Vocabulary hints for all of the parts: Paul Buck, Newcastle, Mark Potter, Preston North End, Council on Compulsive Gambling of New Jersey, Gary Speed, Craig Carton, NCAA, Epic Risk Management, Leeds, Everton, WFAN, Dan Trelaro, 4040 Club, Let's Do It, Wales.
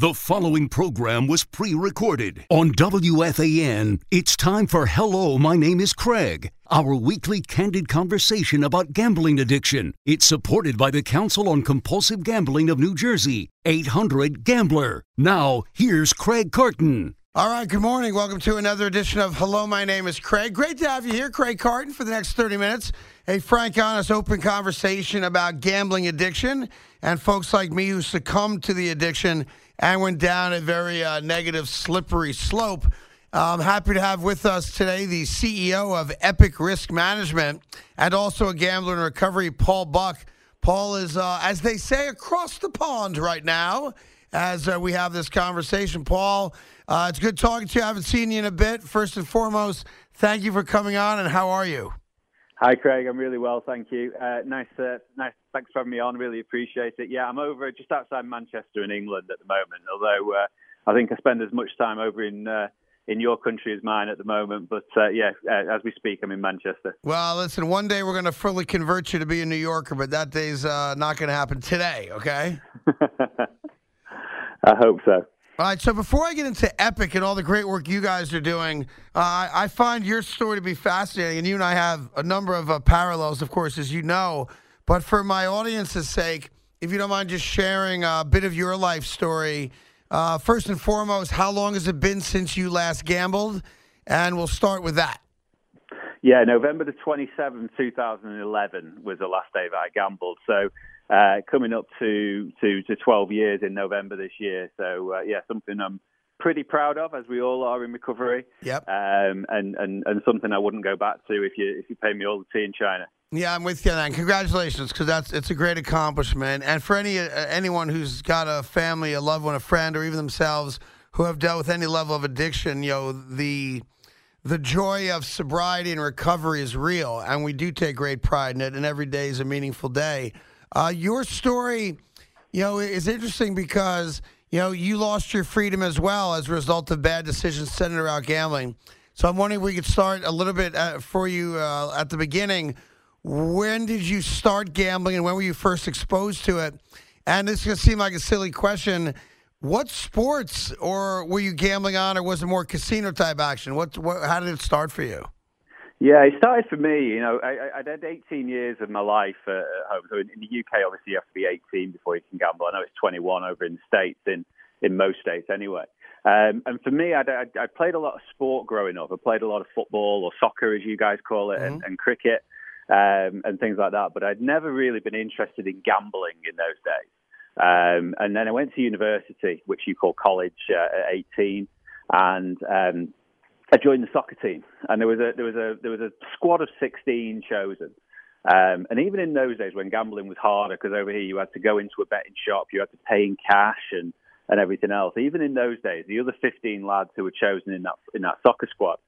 The following program was pre-recorded. On WFAN, it's time for Hello, My Name is Craig, our weekly candid conversation about gambling addiction. It's supported by the Council on Compulsive Gambling of New Jersey, 800-GAMBLER. Now, here's Craig Carton. All right, good morning. Welcome to another edition of Hello, My Name is Craig. Great to have you here, Craig Carton, for the next 30 minutes. A frank, honest, open conversation about gambling addiction and folks like me who succumbed to the addiction and went down a very negative, slippery slope. I'm happy to have with us today the CEO of Epic Risk Management and also a gambler in recovery, Paul Buck. Paul is, as they say, across the pond right now as we have this conversation. Paul, it's good talking to you. I haven't seen you in a bit. First and foremost, thank you for coming on, and how are you? Hi, Craig. I'm really well, thank you. Nice. Thanks for having me on. Really appreciate it. Yeah, I'm over just outside Manchester in England at the moment, although I think I spend as much time over in your country as mine at the moment. But, as we speak, I'm in Manchester. Well, listen, one day we're going to fully convert you to be a New Yorker, but that day's not going to happen today, okay? I hope so. All right, so before I get into Epic and all the great work you guys are doing, I find your story to be fascinating, and you and I have a number of parallels, of course, as you know. But for my audience's sake, if you don't mind just sharing a bit of your life story, first and foremost, how long has it been since you last gambled? And we'll start with that. Yeah, November the 27th, 2011 was the last day that I gambled, so coming up to 12 years in November this year. So, something I'm pretty proud of, as we all are in recovery. Yep. And something I wouldn't go back to if you pay me all the tea in China. Yeah, I'm with you on that. Congratulations, because it's a great accomplishment. And for anyone who's got a family, a loved one, a friend, or even themselves who have dealt with any level of addiction, you know, the joy of sobriety and recovery is real, and we do take great pride in it, and every day is a meaningful day. Your story, you know, is interesting because, you know, you lost your freedom as well as a result of bad decisions centered around gambling. So I'm wondering if we could start a little bit for you at the beginning. When did you start gambling and when were you first exposed to it? And this is going to seem like a silly question. What sports or were you gambling on, or was it more casino type action? How did it start for you? Yeah, it started for me, you know, I had 18 years of my life at home. So in the UK, obviously, you have to be 18 before you can gamble. I know it's 21 over in the States, in most states anyway. And for me, I played a lot of sport growing up. I played a lot of football, or soccer, as you guys call it, mm-hmm. and cricket and things like that. But I'd never really been interested in gambling in those days. And then I went to university, which you call college, at 18, and I joined the soccer team, and there was a squad of 16 chosen. And even in those days when gambling was harder, because over here you had to go into a betting shop, you had to pay in cash and everything else. Even in those days, the other 15 lads who were chosen in that soccer squad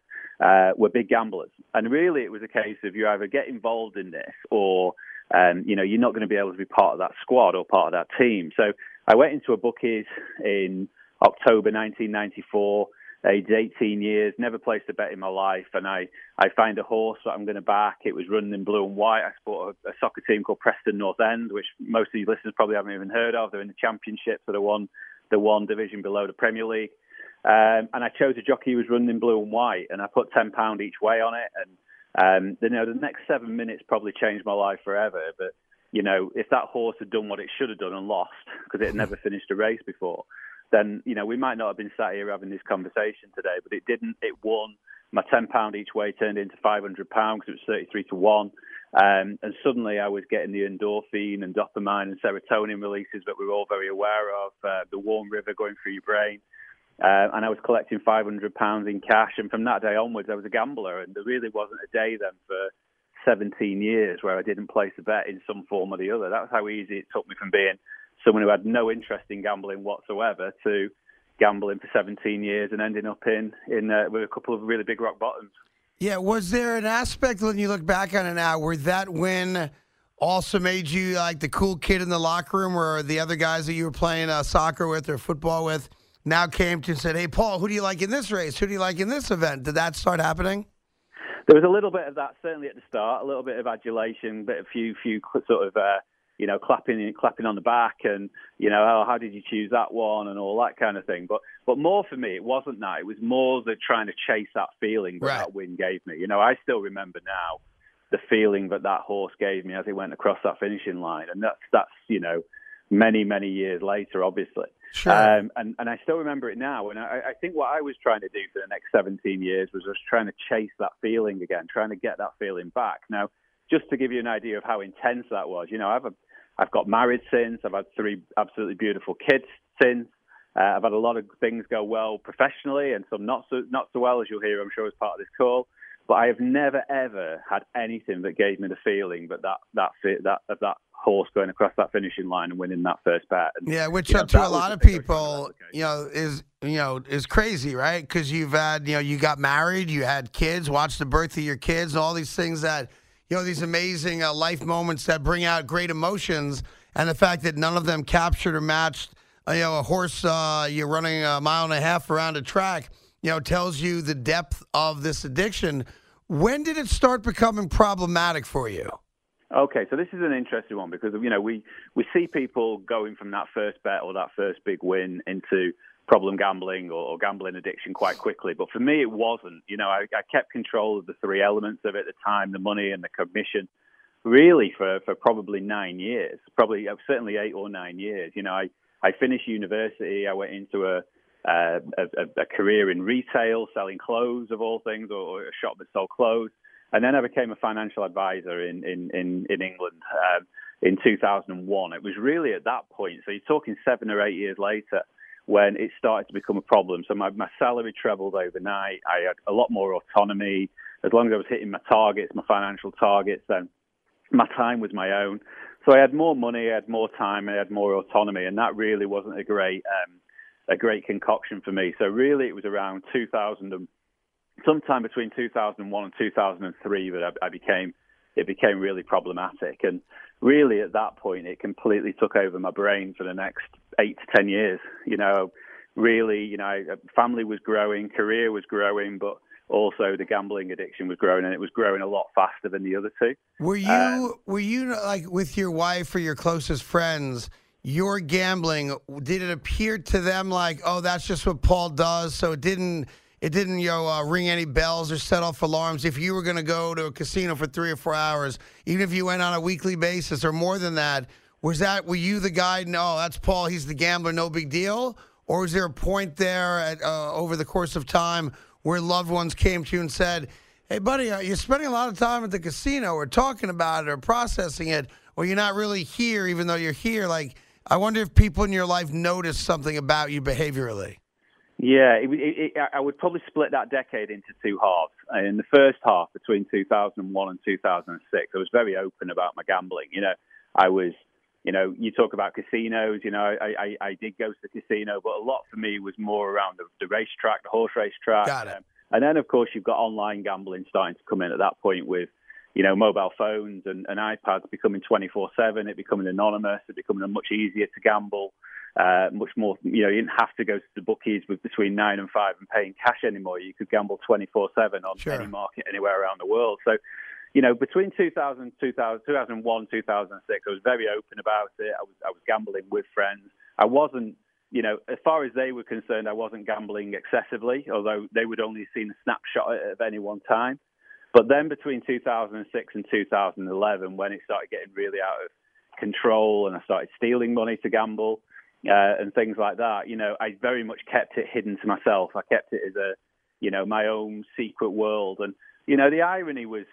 were big gamblers. And really, it was a case of you either get involved in this or you know, you're not going to be able to be part of that squad or part of that team. So I went into a bookies in October 1994. Age 18 years, never placed a bet in my life, and I find a horse that I'm going to back. It was running in blue and white. I support a soccer team called Preston North End, which most of you listeners probably haven't even heard of. They're in the championship, so the one division below the Premier League. And I chose a jockey who was running in blue and white, and I put £10 each way on it. And you know, the next 7 minutes probably changed my life forever. But you know, if that horse had done what it should have done and lost, because it had never finished a race before, then, you know, we might not have been sat here having this conversation today, but it didn't. It won. My £10 each way turned into £500 because it was 33-1. And suddenly I was getting the endorphin and dopamine and serotonin releases that we're all very aware of, the warm river going through your brain. And I was collecting £500 in cash. And from that day onwards, I was a gambler. And there really wasn't a day then for 17 years where I didn't place a bet in some form or the other. That's how easy it took me from being someone who had no interest in gambling whatsoever to gambling for 17 years and ending up in with a couple of really big rock bottoms. Yeah, was there an aspect when you look back on it now where that win also made you like the cool kid in the locker room, or the other guys that you were playing soccer with or football with now came to and said, hey, Paul, who do you like in this race? Who do you like in this event? Did that start happening? There was a little bit of that, certainly at the start, a little bit of adulation, but a few sort of you know, clapping on the back and, you know, oh, how did you choose that one and all that kind of thing. But more for me, it wasn't that. It was more the trying to chase that feeling that that win gave me. You know, I still remember now the feeling that that horse gave me as he went across that finishing line. And that's you know, many, many years later, obviously. Sure. And I still remember it now. And I think what I was trying to do for the next 17 years was just trying to chase that feeling again, trying to get that feeling back. Now, just to give you an idea of how intense that was, you know, I've got married since. I've had 3 absolutely beautiful kids since. I've had a lot of things go well professionally and some not so well, as you'll hear, I'm sure, as part of this call. But I have never, ever had anything that gave me the feeling that horse going across that finishing line and winning that first bet. And, yeah, which to a lot of people, is crazy, right? Because you've had, you got married, you had kids, watched the birth of your kids, all these things that, these amazing life moments that bring out great emotions, and the fact that none of them captured or matched, a horse you're running a mile and a half around a track, tells you the depth of this addiction. When did it start becoming problematic for you? Okay, so this is an interesting one because, we see people going from that first bet or that first big win into problem gambling or gambling addiction quite quickly. But for me, it wasn't. I kept control of the three elements of it, the time, the money, and the commission, really for probably 9 years, certainly 8 or 9 years. I finished university. I went into a career in retail, selling clothes of all things, or a shop that sold clothes. And then I became a financial advisor in England in 2001. It was really at that point, so you're talking 7 or 8 years later, when it started to become a problem. So my salary trebled overnight. I had a lot more autonomy. As long as I was hitting my targets, my financial targets, then my time was my own. So I had more money, I had more time, I had more autonomy, and that really wasn't a great concoction for me. So really it was around sometime between 2001 and 2003 that it became really problematic. And really at that point, it completely took over my brain for the next 8 to 10 years. Family was growing, career was growing, but also the gambling addiction was growing, and it was growing a lot faster than the other two. Were you like with your wife or your closest friends, your gambling, did it appear to them like, oh, that's just what Paul does? So it didn't ring any bells or set off alarms. If you were going to go to a casino for 3 or 4 hours, even if you went on a weekly basis or more than that, were you the guy, no, that's Paul, he's the gambler, no big deal? Or was there a point there over the course of time where loved ones came to you and said, hey, buddy, you're spending a lot of time at the casino or talking about it or processing it, or you're not really here even though you're here? Like, I wonder if people in your life noticed something about you behaviorally. Yeah, I would probably split that decade into 2 halves. In the first half, between 2001 and 2006, I was very open about my gambling. You talk about casinos. I did go to the casino, but a lot for me was more around the racetrack, the horse racetrack. Got it. And then, of course, you've got online gambling starting to come in at that point with, mobile phones and iPads becoming 24/7. It becoming anonymous. It becoming much easier to gamble. Much more, you didn't have to go to the bookies with between 9 and 5 and paying cash anymore. You could gamble 24/7 on any market anywhere around the world. So, between 2001, 2006, I was very open about it. I was gambling with friends. I wasn't, as far as they were concerned, I wasn't gambling excessively, although they would only have seen a snapshot at any one time. But then between 2006 and 2011, when it started getting really out of control and I started stealing money to gamble, and things like that, I very much kept it hidden to myself. I kept it as my own secret world. And, the irony was,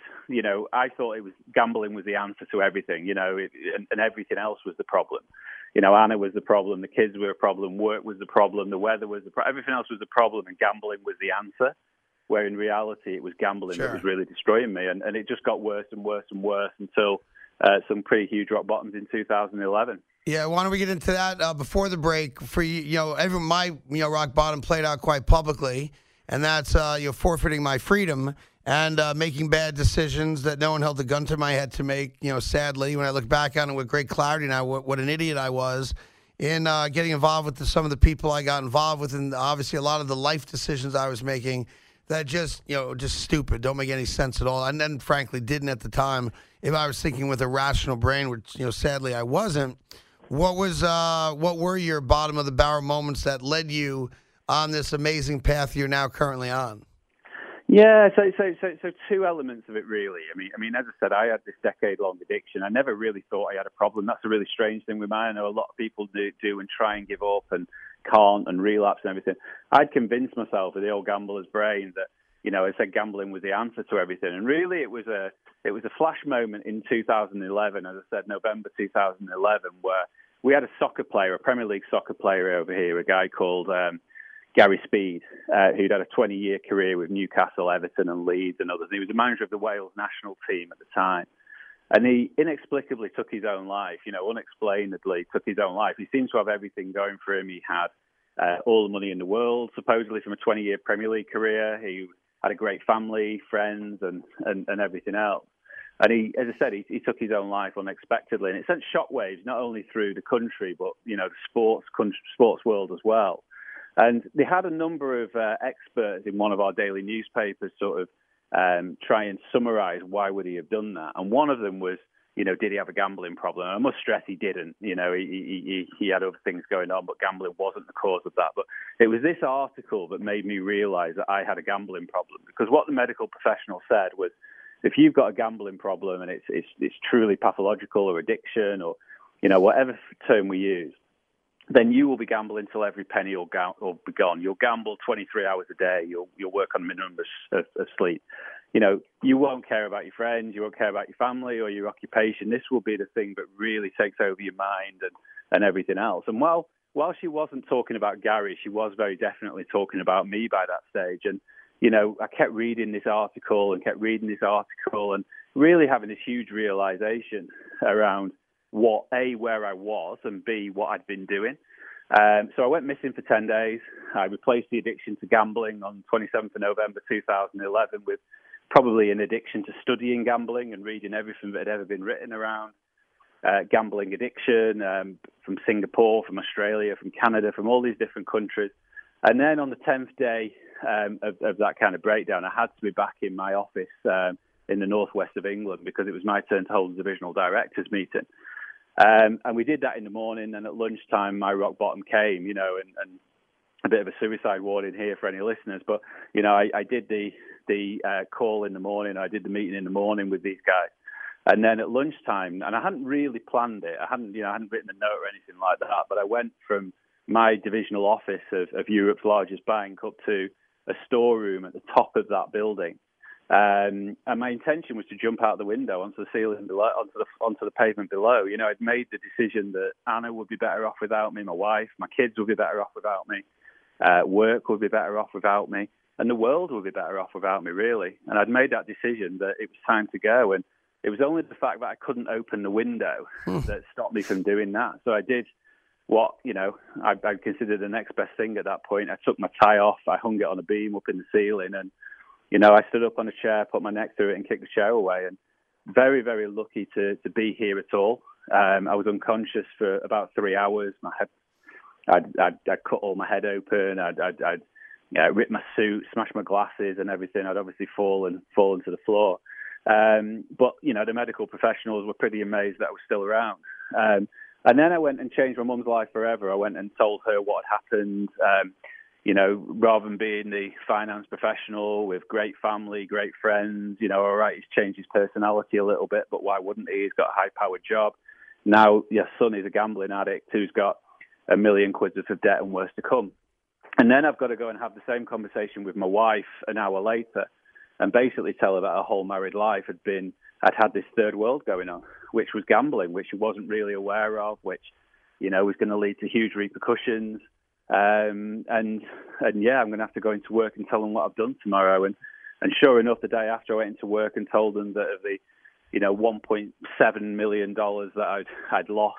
I thought gambling was the answer to everything, and everything else was the problem. Anna was the problem. The kids were a problem. Work was the problem. The weather was the problem. Everything else was the problem. And gambling was the answer, where in reality it was gambling that was really destroying me. And it just got worse and worse and worse until some pretty huge rock bottoms in 2011. Yeah, why don't we get into that before the break? For my rock bottom played out quite publicly, and that's forfeiting my freedom and making bad decisions that no one held a gun to my head to make. Sadly, when I look back on it with great clarity now, what an idiot I was in getting involved with some of the people I got involved with, and obviously a lot of the life decisions I was making that just, you know, just stupid, don't make any sense at all. And then, frankly, didn't at the time. If I was thinking with a rational brain, which, you know, sadly I wasn't, what were your bottom of the barrel moments that led you on this amazing path you're now currently on? Yeah, so two elements of it, really. I mean, as I said, I had this decade-long addiction. I never really thought I had a problem. That's a really strange thing with mine. I know a lot of people do and try and give up and can't and relapse and everything. I'd convinced myself with the old gambler's brain that, you know, I said gambling was the answer to everything. And really, it was a flash moment in 2011, as I said, November 2011, where we had a soccer player, a Premier League soccer player over here, a guy called Gary Speed, who'd had a 20-year career with Newcastle, Everton and Leeds and others. And he was the manager of the Wales national team at the time. And he inexplicably took his own life, you know, unexplainably took his own life. He seemed to have everything going for him. He had all the money in the world, supposedly from a 20-year Premier League career. He had a great family, friends and everything else. And he, as I said, he took his own life unexpectedly. And it sent shockwaves not only through the country, but, you know, the sports world as well. And they had a number of experts in one of our daily newspapers sort of try and summarise why would he have done that. And one of them was, you know, did he have a gambling problem? And I must stress he didn't. You know, he had other things going on, but gambling wasn't the cause of that. But it was this article that made me realise that I had a gambling problem, because what the medical professional said was, if you've got a gambling problem and it's truly pathological or addiction or, you know, whatever term we use, then you will be gambling till every penny will be gone. You'll gamble 23 hours a day. You'll work on minimum of sleep. You know, you won't care about your friends. You won't care about your family or your occupation. This will be the thing that really takes over your mind and everything else. And while she wasn't talking about Gary, she was very definitely talking about me by that stage. And, you know, I kept reading this article and and really having this huge realization around where I was, and B, what I'd been doing. So I went missing for 10 days. I replaced the addiction to gambling on 27th of November 2011 with probably an addiction to studying gambling and reading everything that had ever been written around gambling addiction, from Singapore, from Australia, from Canada, from all these different countries. And then on the 10th day of that kind of breakdown, I had to be back in my office in the northwest of England, because it was my turn to hold a divisional directors meeting. And we did that in the morning, and at lunchtime, my rock bottom came, you know, and a bit of a suicide warning here for any listeners. But, you know, I did the call in the morning. I did the meeting in the morning with these guys. And then at lunchtime, and I hadn't really planned it. I hadn't written a note or anything like that. But I went from my divisional office of Europe's largest bank up to a storeroom at the top of that building. And my intention was to jump out the window onto the ceiling below, onto the pavement below. You know, I'd made the decision that Anna would be better off without me, my wife, my kids would be better off without me, work would be better off without me, and the world would be better off without me, really. And I'd made that decision that it was time to go. And it was only the fact that I couldn't open the window that stopped me from doing that. So I did what, you know, I considered the next best thing at that point. I took my tie off, I hung it on a beam up in the ceiling, and you know, I stood up on a chair, put my neck through it and kicked the chair away. And very, very lucky to be here at all. I was unconscious for about 3 hours. My head, I'd cut all my head open. I'd ripped my suit, smashed my glasses and everything. I'd obviously fallen to the floor. But, you know, the medical professionals were pretty amazed that I was still around. And then I went and changed my mum's life forever. I went and told her what had happened. You know, rather than being the finance professional with great family, great friends, you know, all right, he's changed his personality a little bit, but why wouldn't he? He's got a high-powered job. Now your son is a gambling addict who's got £1 million worth of debt and worse to come. And then I've got to go and have the same conversation with my wife an hour later and basically tell her that her whole married life I'd had this third world going on, which was gambling, which she wasn't really aware of, which, you know, was going to lead to huge repercussions. And yeah, I'm going to have to go into work and tell them what I've done tomorrow. And sure enough, the day after I went into work and told them that of the, you know, $1.7 million that I'd lost,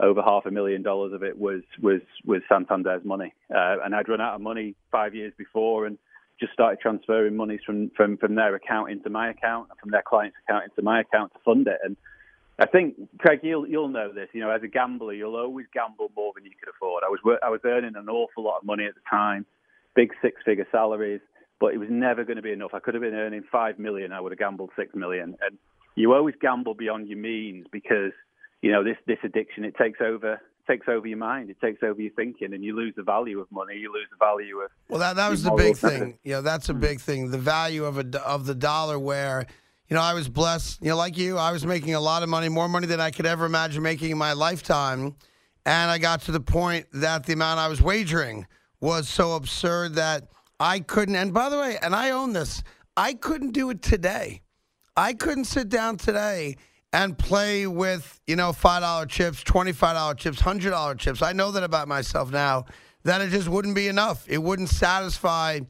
over $500,000 of it was Santander's money. And I'd run out of money 5 years before and just started transferring monies from their account into my account, and from their client's account into my account to fund it. And I think, Craig, you'll know this. You know, as a gambler, you'll always gamble more than you can afford. I was earning an awful lot of money at the time, big six-figure salaries. but it was never going to be enough. I could have been earning $5 million. I would have gambled $6 million. And you always gamble beyond your means because, you know, this addiction, it takes over your mind. It takes over your thinking, and you lose the value of money. You lose the value of... Well, that was the big thing. You know, that's a big thing. The value of the dollar, where, you know, I was blessed, you know, like you, I was making a lot of money, more money than I could ever imagine making in my lifetime. And I got to the point that the amount I was wagering was so absurd that I couldn't, and by the way, and I own this, I couldn't do it today. I couldn't sit down today and play with, you know, $5 chips, $25 chips, $100 chips. I know that about myself now, that it just wouldn't be enough. It wouldn't satisfy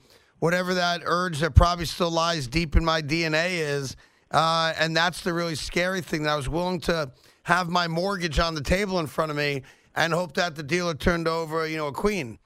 whatever that urge that probably still lies deep in my DNA is. And that's the really scary thing, that I was willing to have my mortgage on the table in front of me and hope that the dealer turned over, you know, a queen,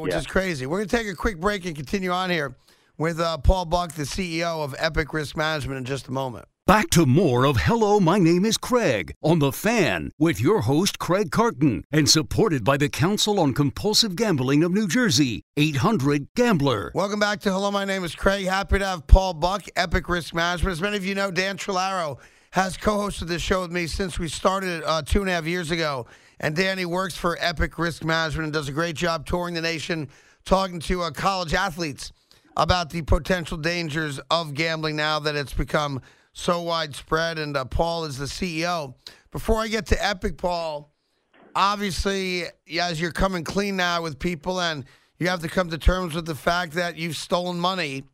which is crazy. We're going to take a quick break and continue on here with Paul Buck, the CEO of Epic Risk Management, in just a moment. Back to more of Hello, My Name is Craig on The Fan with your host, Craig Carton, and supported by the Council on Compulsive Gambling of New Jersey, 800-GAMBLER. Welcome back to Hello, My Name is Craig. Happy to have Paul Buck, Epic Risk Management. As many of you know, Dan Trelaro has co-hosted this show with me since we started 2.5 years ago. And Danny works for Epic Risk Management and does a great job touring the nation, talking to college athletes about the potential dangers of gambling now that it's become so widespread, and Paul is the CEO. Before I get to Epic, Paul, obviously, as you're coming clean now with people and you have to come to terms with the fact that you've stolen money,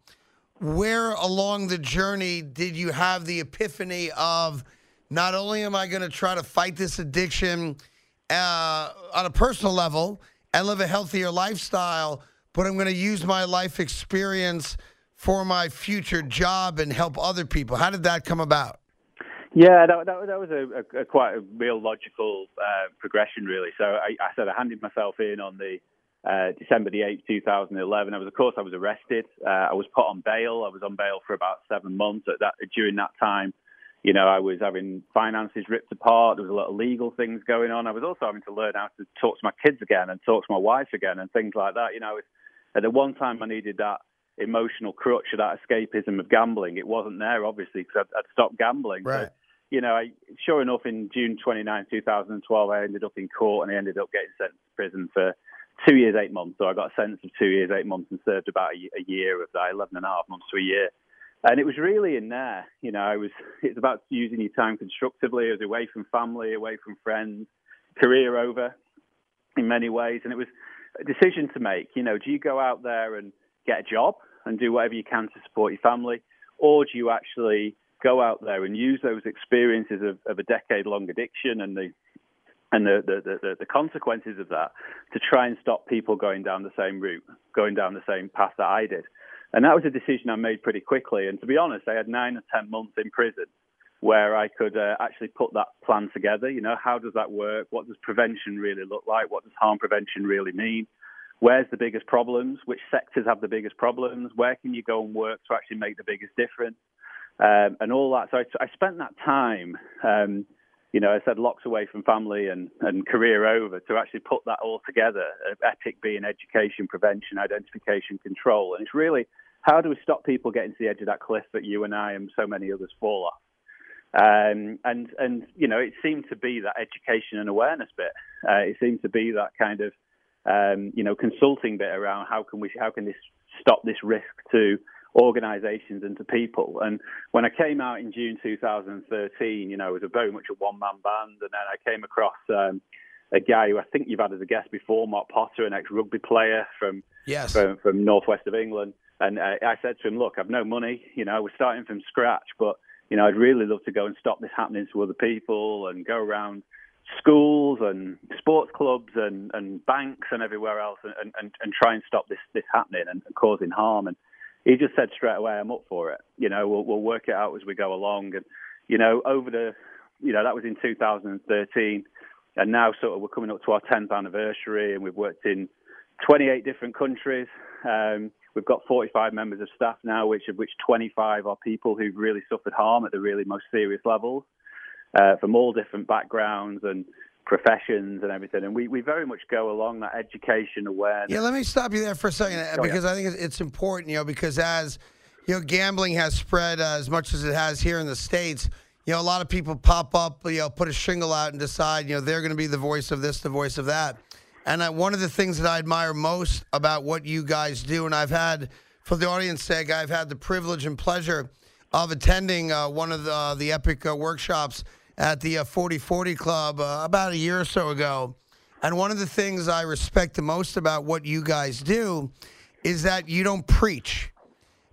where along the journey did you have the epiphany of, not only am I going to try to fight this addiction on a personal level and live a healthier lifestyle, but I'm going to use my life experience for my future job and help other people? How did that come about? Yeah, that was a quite a real logical progression, really. So I said I handed myself in on the December the 8th, 2011. Of course, I was arrested. I was put on bail. I was on bail for about 7 months. During that time, you know, I was having finances ripped apart. There was a lot of legal things going on. I was also having to learn how to talk to my kids again and talk to my wife again and things like that. You know, at the one time I needed that emotional crutch, or that escapism of gambling. It wasn't there, obviously, because I'd stopped gambling. Right. But, you know, sure enough, in June 29, 2012, I ended up in court and I ended up getting sent to prison for 2 years, 8 months. So I got a sentence of 2 years, 8 months and served about a year of that, 11 and a half months to a year. And it was really in there, you know, it's about using your time constructively. I was away from family, away from friends, career over in many ways. And it was a decision to make, you know, do you go out there and get a job and do whatever you can to support your family, or do you actually go out there and use those experiences of a decade-long addiction and the consequences of that to try and stop people going down the same route, going down the same path that I did? And that was a decision I made pretty quickly. And to be honest, I had 9 or 10 months in prison where I could actually put that plan together. You know, how does that work? What does prevention really look like? What does harm prevention really mean? Where's the biggest problems? Which sectors have the biggest problems? Where can you go and work to actually make the biggest difference? And all that. So I spent that time, you know, I said locked away from family and career over, to actually put that all together, EPIC being education, prevention, identification, control. And it's really, how do we stop people getting to the edge of that cliff that you and I and so many others fall off? And you know, it seemed to be that education and awareness bit. It seemed to be that kind of, you know, consulting bit around how can this stop this risk to organizations and to people. And when I came out in June 2013, you know, it was very much a one-man band. And then I came across a guy who I think you've had as a guest before, Mark Potter, an ex-rugby player from northwest of England. And I said to him, look, I've no money, you know, we're starting from scratch, but, you know, I'd really love to go and stop this happening to other people and go around schools and sports clubs and banks and everywhere else and try and stop this happening and causing harm. And he just said straight away, I'm up for it. You know, we'll work it out as we go along. And, you know, that was in 2013. And now sort of we're coming up to our 10th anniversary, and we've worked in 28 different countries. We've got 45 members of staff now, of which 25 are people who've really suffered harm at the really most serious levels. From all different backgrounds, and professions and everything. And we very much go along that education awareness. Yeah, let me stop you there for a second, because I think it's important, because as, gambling has spread as much as it has here in the States, a lot of people pop up, put a shingle out and decide, they're going to be the voice of this, the voice of that. And one of the things that I admire most about what you guys do, and I've had, for the audience's sake, I've had the privilege and pleasure of attending one of the Epic workshops at the 4040 Club about a year or so ago. And one of the things I respect the most about what you guys do is that you don't preach.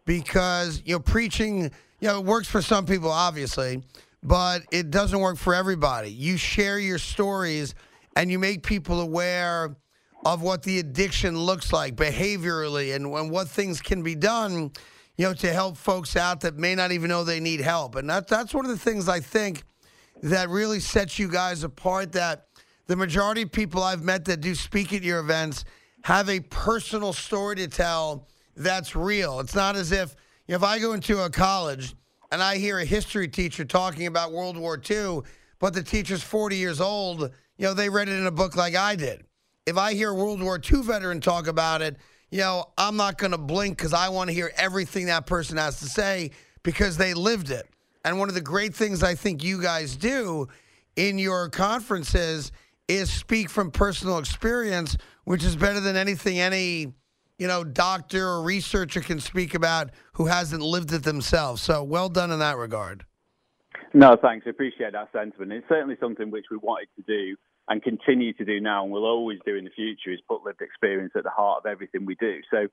Because, preaching, it works for some people, obviously, but it doesn't work for everybody. You share your stories and you make people aware of what the addiction looks like behaviorally and what things can be done, to help folks out that may not even know they need help. And that's one of the things I think that really sets you guys apart, that the majority of people I've met that do speak at your events have a personal story to tell. That's real. It's not as if, if I go into a college and I hear a history teacher talking about World War II, but the teacher's 40 years old, they read it in a book like I did. If I hear a World War II veteran talk about it, I'm not going to blink because I want to hear everything that person has to say because they lived it. And one of the great things I think you guys do in your conferences is speak from personal experience, which is better than anything any doctor or researcher can speak about who hasn't lived it themselves. So well done in that regard. No, thanks. I appreciate that sentiment. It's certainly something which we wanted to do and continue to do now and we'll always do in the future is put lived experience at the heart of everything we do. So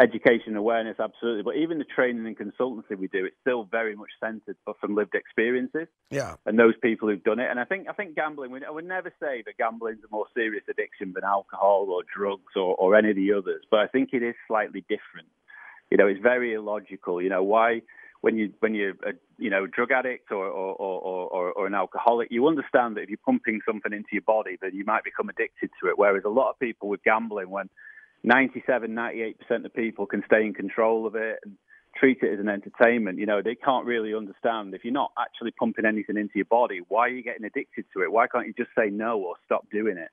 education awareness, absolutely. But even the training and consultancy we do, it's still very much centered from lived experiences. Yeah. And those people who've done it. And I think gambling, I would never say that gambling's a more serious addiction than alcohol or drugs or any of the others. But I think it is slightly different. It's very illogical. Why when you're a drug addict or an alcoholic, you understand that if you're pumping something into your body, then you might become addicted to it. Whereas a lot of people with gambling, when 97-98% of people can stay in control of it and treat it as an entertainment, they can't really understand. If you're not actually pumping anything into your body, why are you getting addicted to it? Why can't you just say no or stop doing it?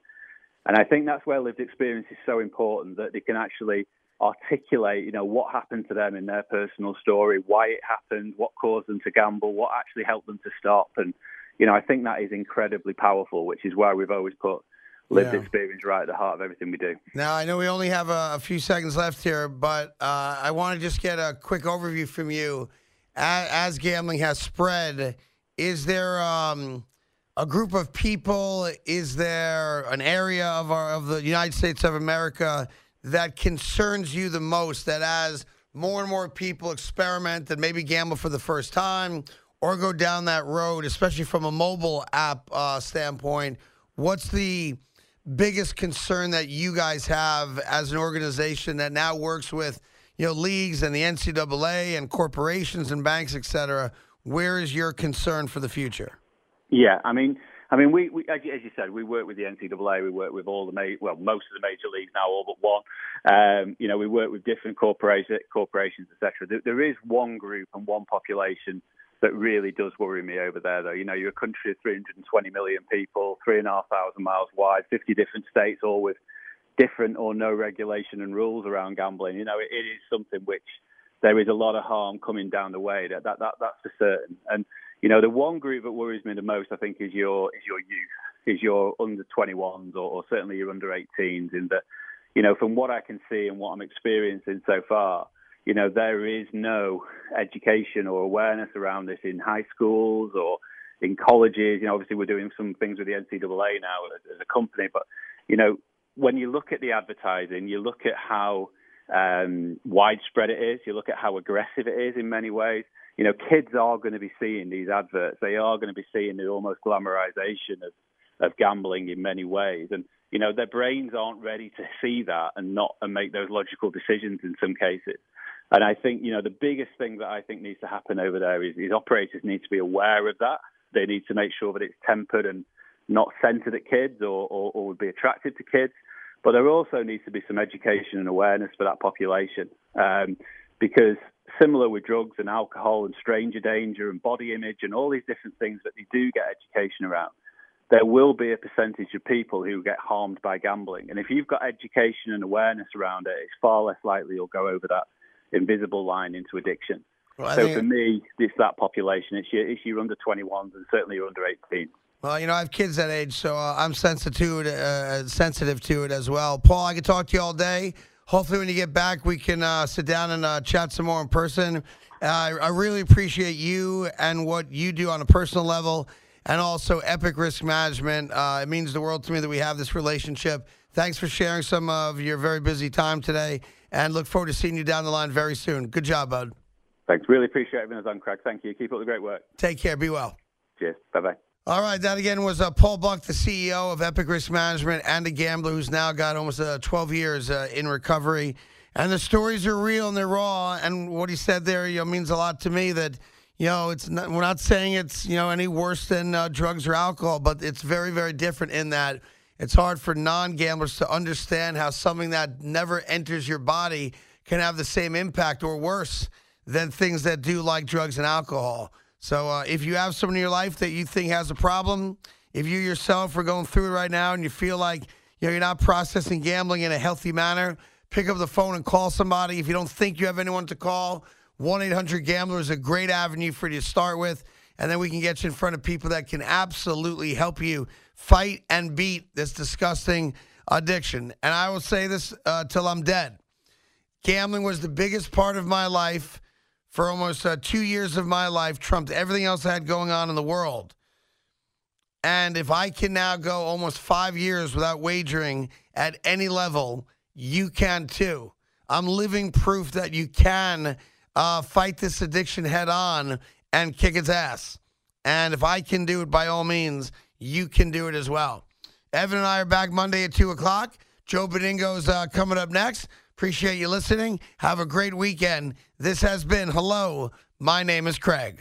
And I think that's where lived experience is so important, that they can actually articulate, what happened to them in their personal story, why it happened, what caused them to gamble, what actually helped them to stop. And, I think that is incredibly powerful, which is why we've always put lived experience right at the heart of everything we do. Now, I know we only have a few seconds left here, but I want to just get a quick overview from you. As gambling has spread, is there a group of people, is there an area of the United States of America that concerns you the most, that as more and more people experiment and maybe gamble for the first time or go down that road, especially from a mobile app standpoint, what's the biggest concern that you guys have as an organization that now works with leagues and the NCAA and corporations and banks, etc.? Where is your concern for the future? Yeah, I mean, we as you said, we work with the NCAA, we work with all the most of the major leagues now, all but one. We work with different corporations, etc. There is one group and one population that really does worry me over there, though. You're a country of 320 million people, 3,500 miles wide, 50 different states, all with different or no regulation and rules around gambling. It is something which there is a lot of harm coming down the way. That's for certain. And the one group that worries me the most, I think, is your youth, is your under 21s or certainly your under 18s. In that, from what I can see and what I'm experiencing so far, there is no education or awareness around this in high schools or in colleges. Obviously we're doing some things with the NCAA now as a company, but, when you look at the advertising, you look at how widespread it is, you look at how aggressive it is in many ways, kids are going to be seeing these adverts. They are going to be seeing the almost glamorization of gambling in many ways. And, their brains aren't ready to see that and make those logical decisions in some cases. And I think, the biggest thing that I think needs to happen over there is operators need to be aware of that. They need to make sure that it's tempered and not centered at kids or would be attracted to kids. But there also needs to be some education and awareness for that population. Because similar with drugs and alcohol and stranger danger and body image and all these different things that they do get education around, there will be a percentage of people who get harmed by gambling. And if you've got education and awareness around it, it's far less likely you'll go over that invisible line into addiction. Well, so for me, it's that population. It's your under 21s and certainly your under 18s. Well, you know, I have kids that age, so I'm sensitive to it as well. Paul, I could talk to you all day. Hopefully when you get back, we can sit down and chat some more in person. I really appreciate you and what you do on a personal level and also Epic Risk Management. It means the world to me that we have this relationship. Thanks for sharing some of your very busy time today, and look forward to seeing you down the line very soon. Good job, bud. Thanks. Really appreciate everything that's on, Craig. Thank you. Keep up the great work. Take care. Be well. Cheers. Bye-bye. All right, that again was Paul Buck, the CEO of Epic Risk Management and a gambler who's now got almost 12 years in recovery. And the stories are real and they're raw. And what he said there, you know, means a lot to me that, you know, it's not, we're not saying it's, you know, any worse than drugs or alcohol, but it's very, very different in that it's hard for non-gamblers to understand how something that never enters your body can have the same impact or worse than things that do, like drugs and alcohol. So if you have someone in your life that you think has a problem, if you yourself are going through it right now and you feel like, you know, you're not processing gambling in a healthy manner, pick up the phone and call somebody. If you don't think you have anyone to call, 1-800-GAMBLER is a great avenue for you to start with, and then we can get you in front of people that can absolutely help you fight and beat this disgusting addiction. And I will say this till I'm dead. Gambling was the biggest part of my life. For almost 2 years of my life, trumped everything else I had going on in the world. And if I can now go almost 5 years without wagering at any level, you can too. I'm living proof that you can fight this addiction head on and kick its ass. And if I can do it, by all means, you can do it as well. Evan and I are back Monday at 2 o'clock. Joe Beningo's coming up next. Appreciate you listening. Have a great weekend. This has been Hello, My Name is Craig.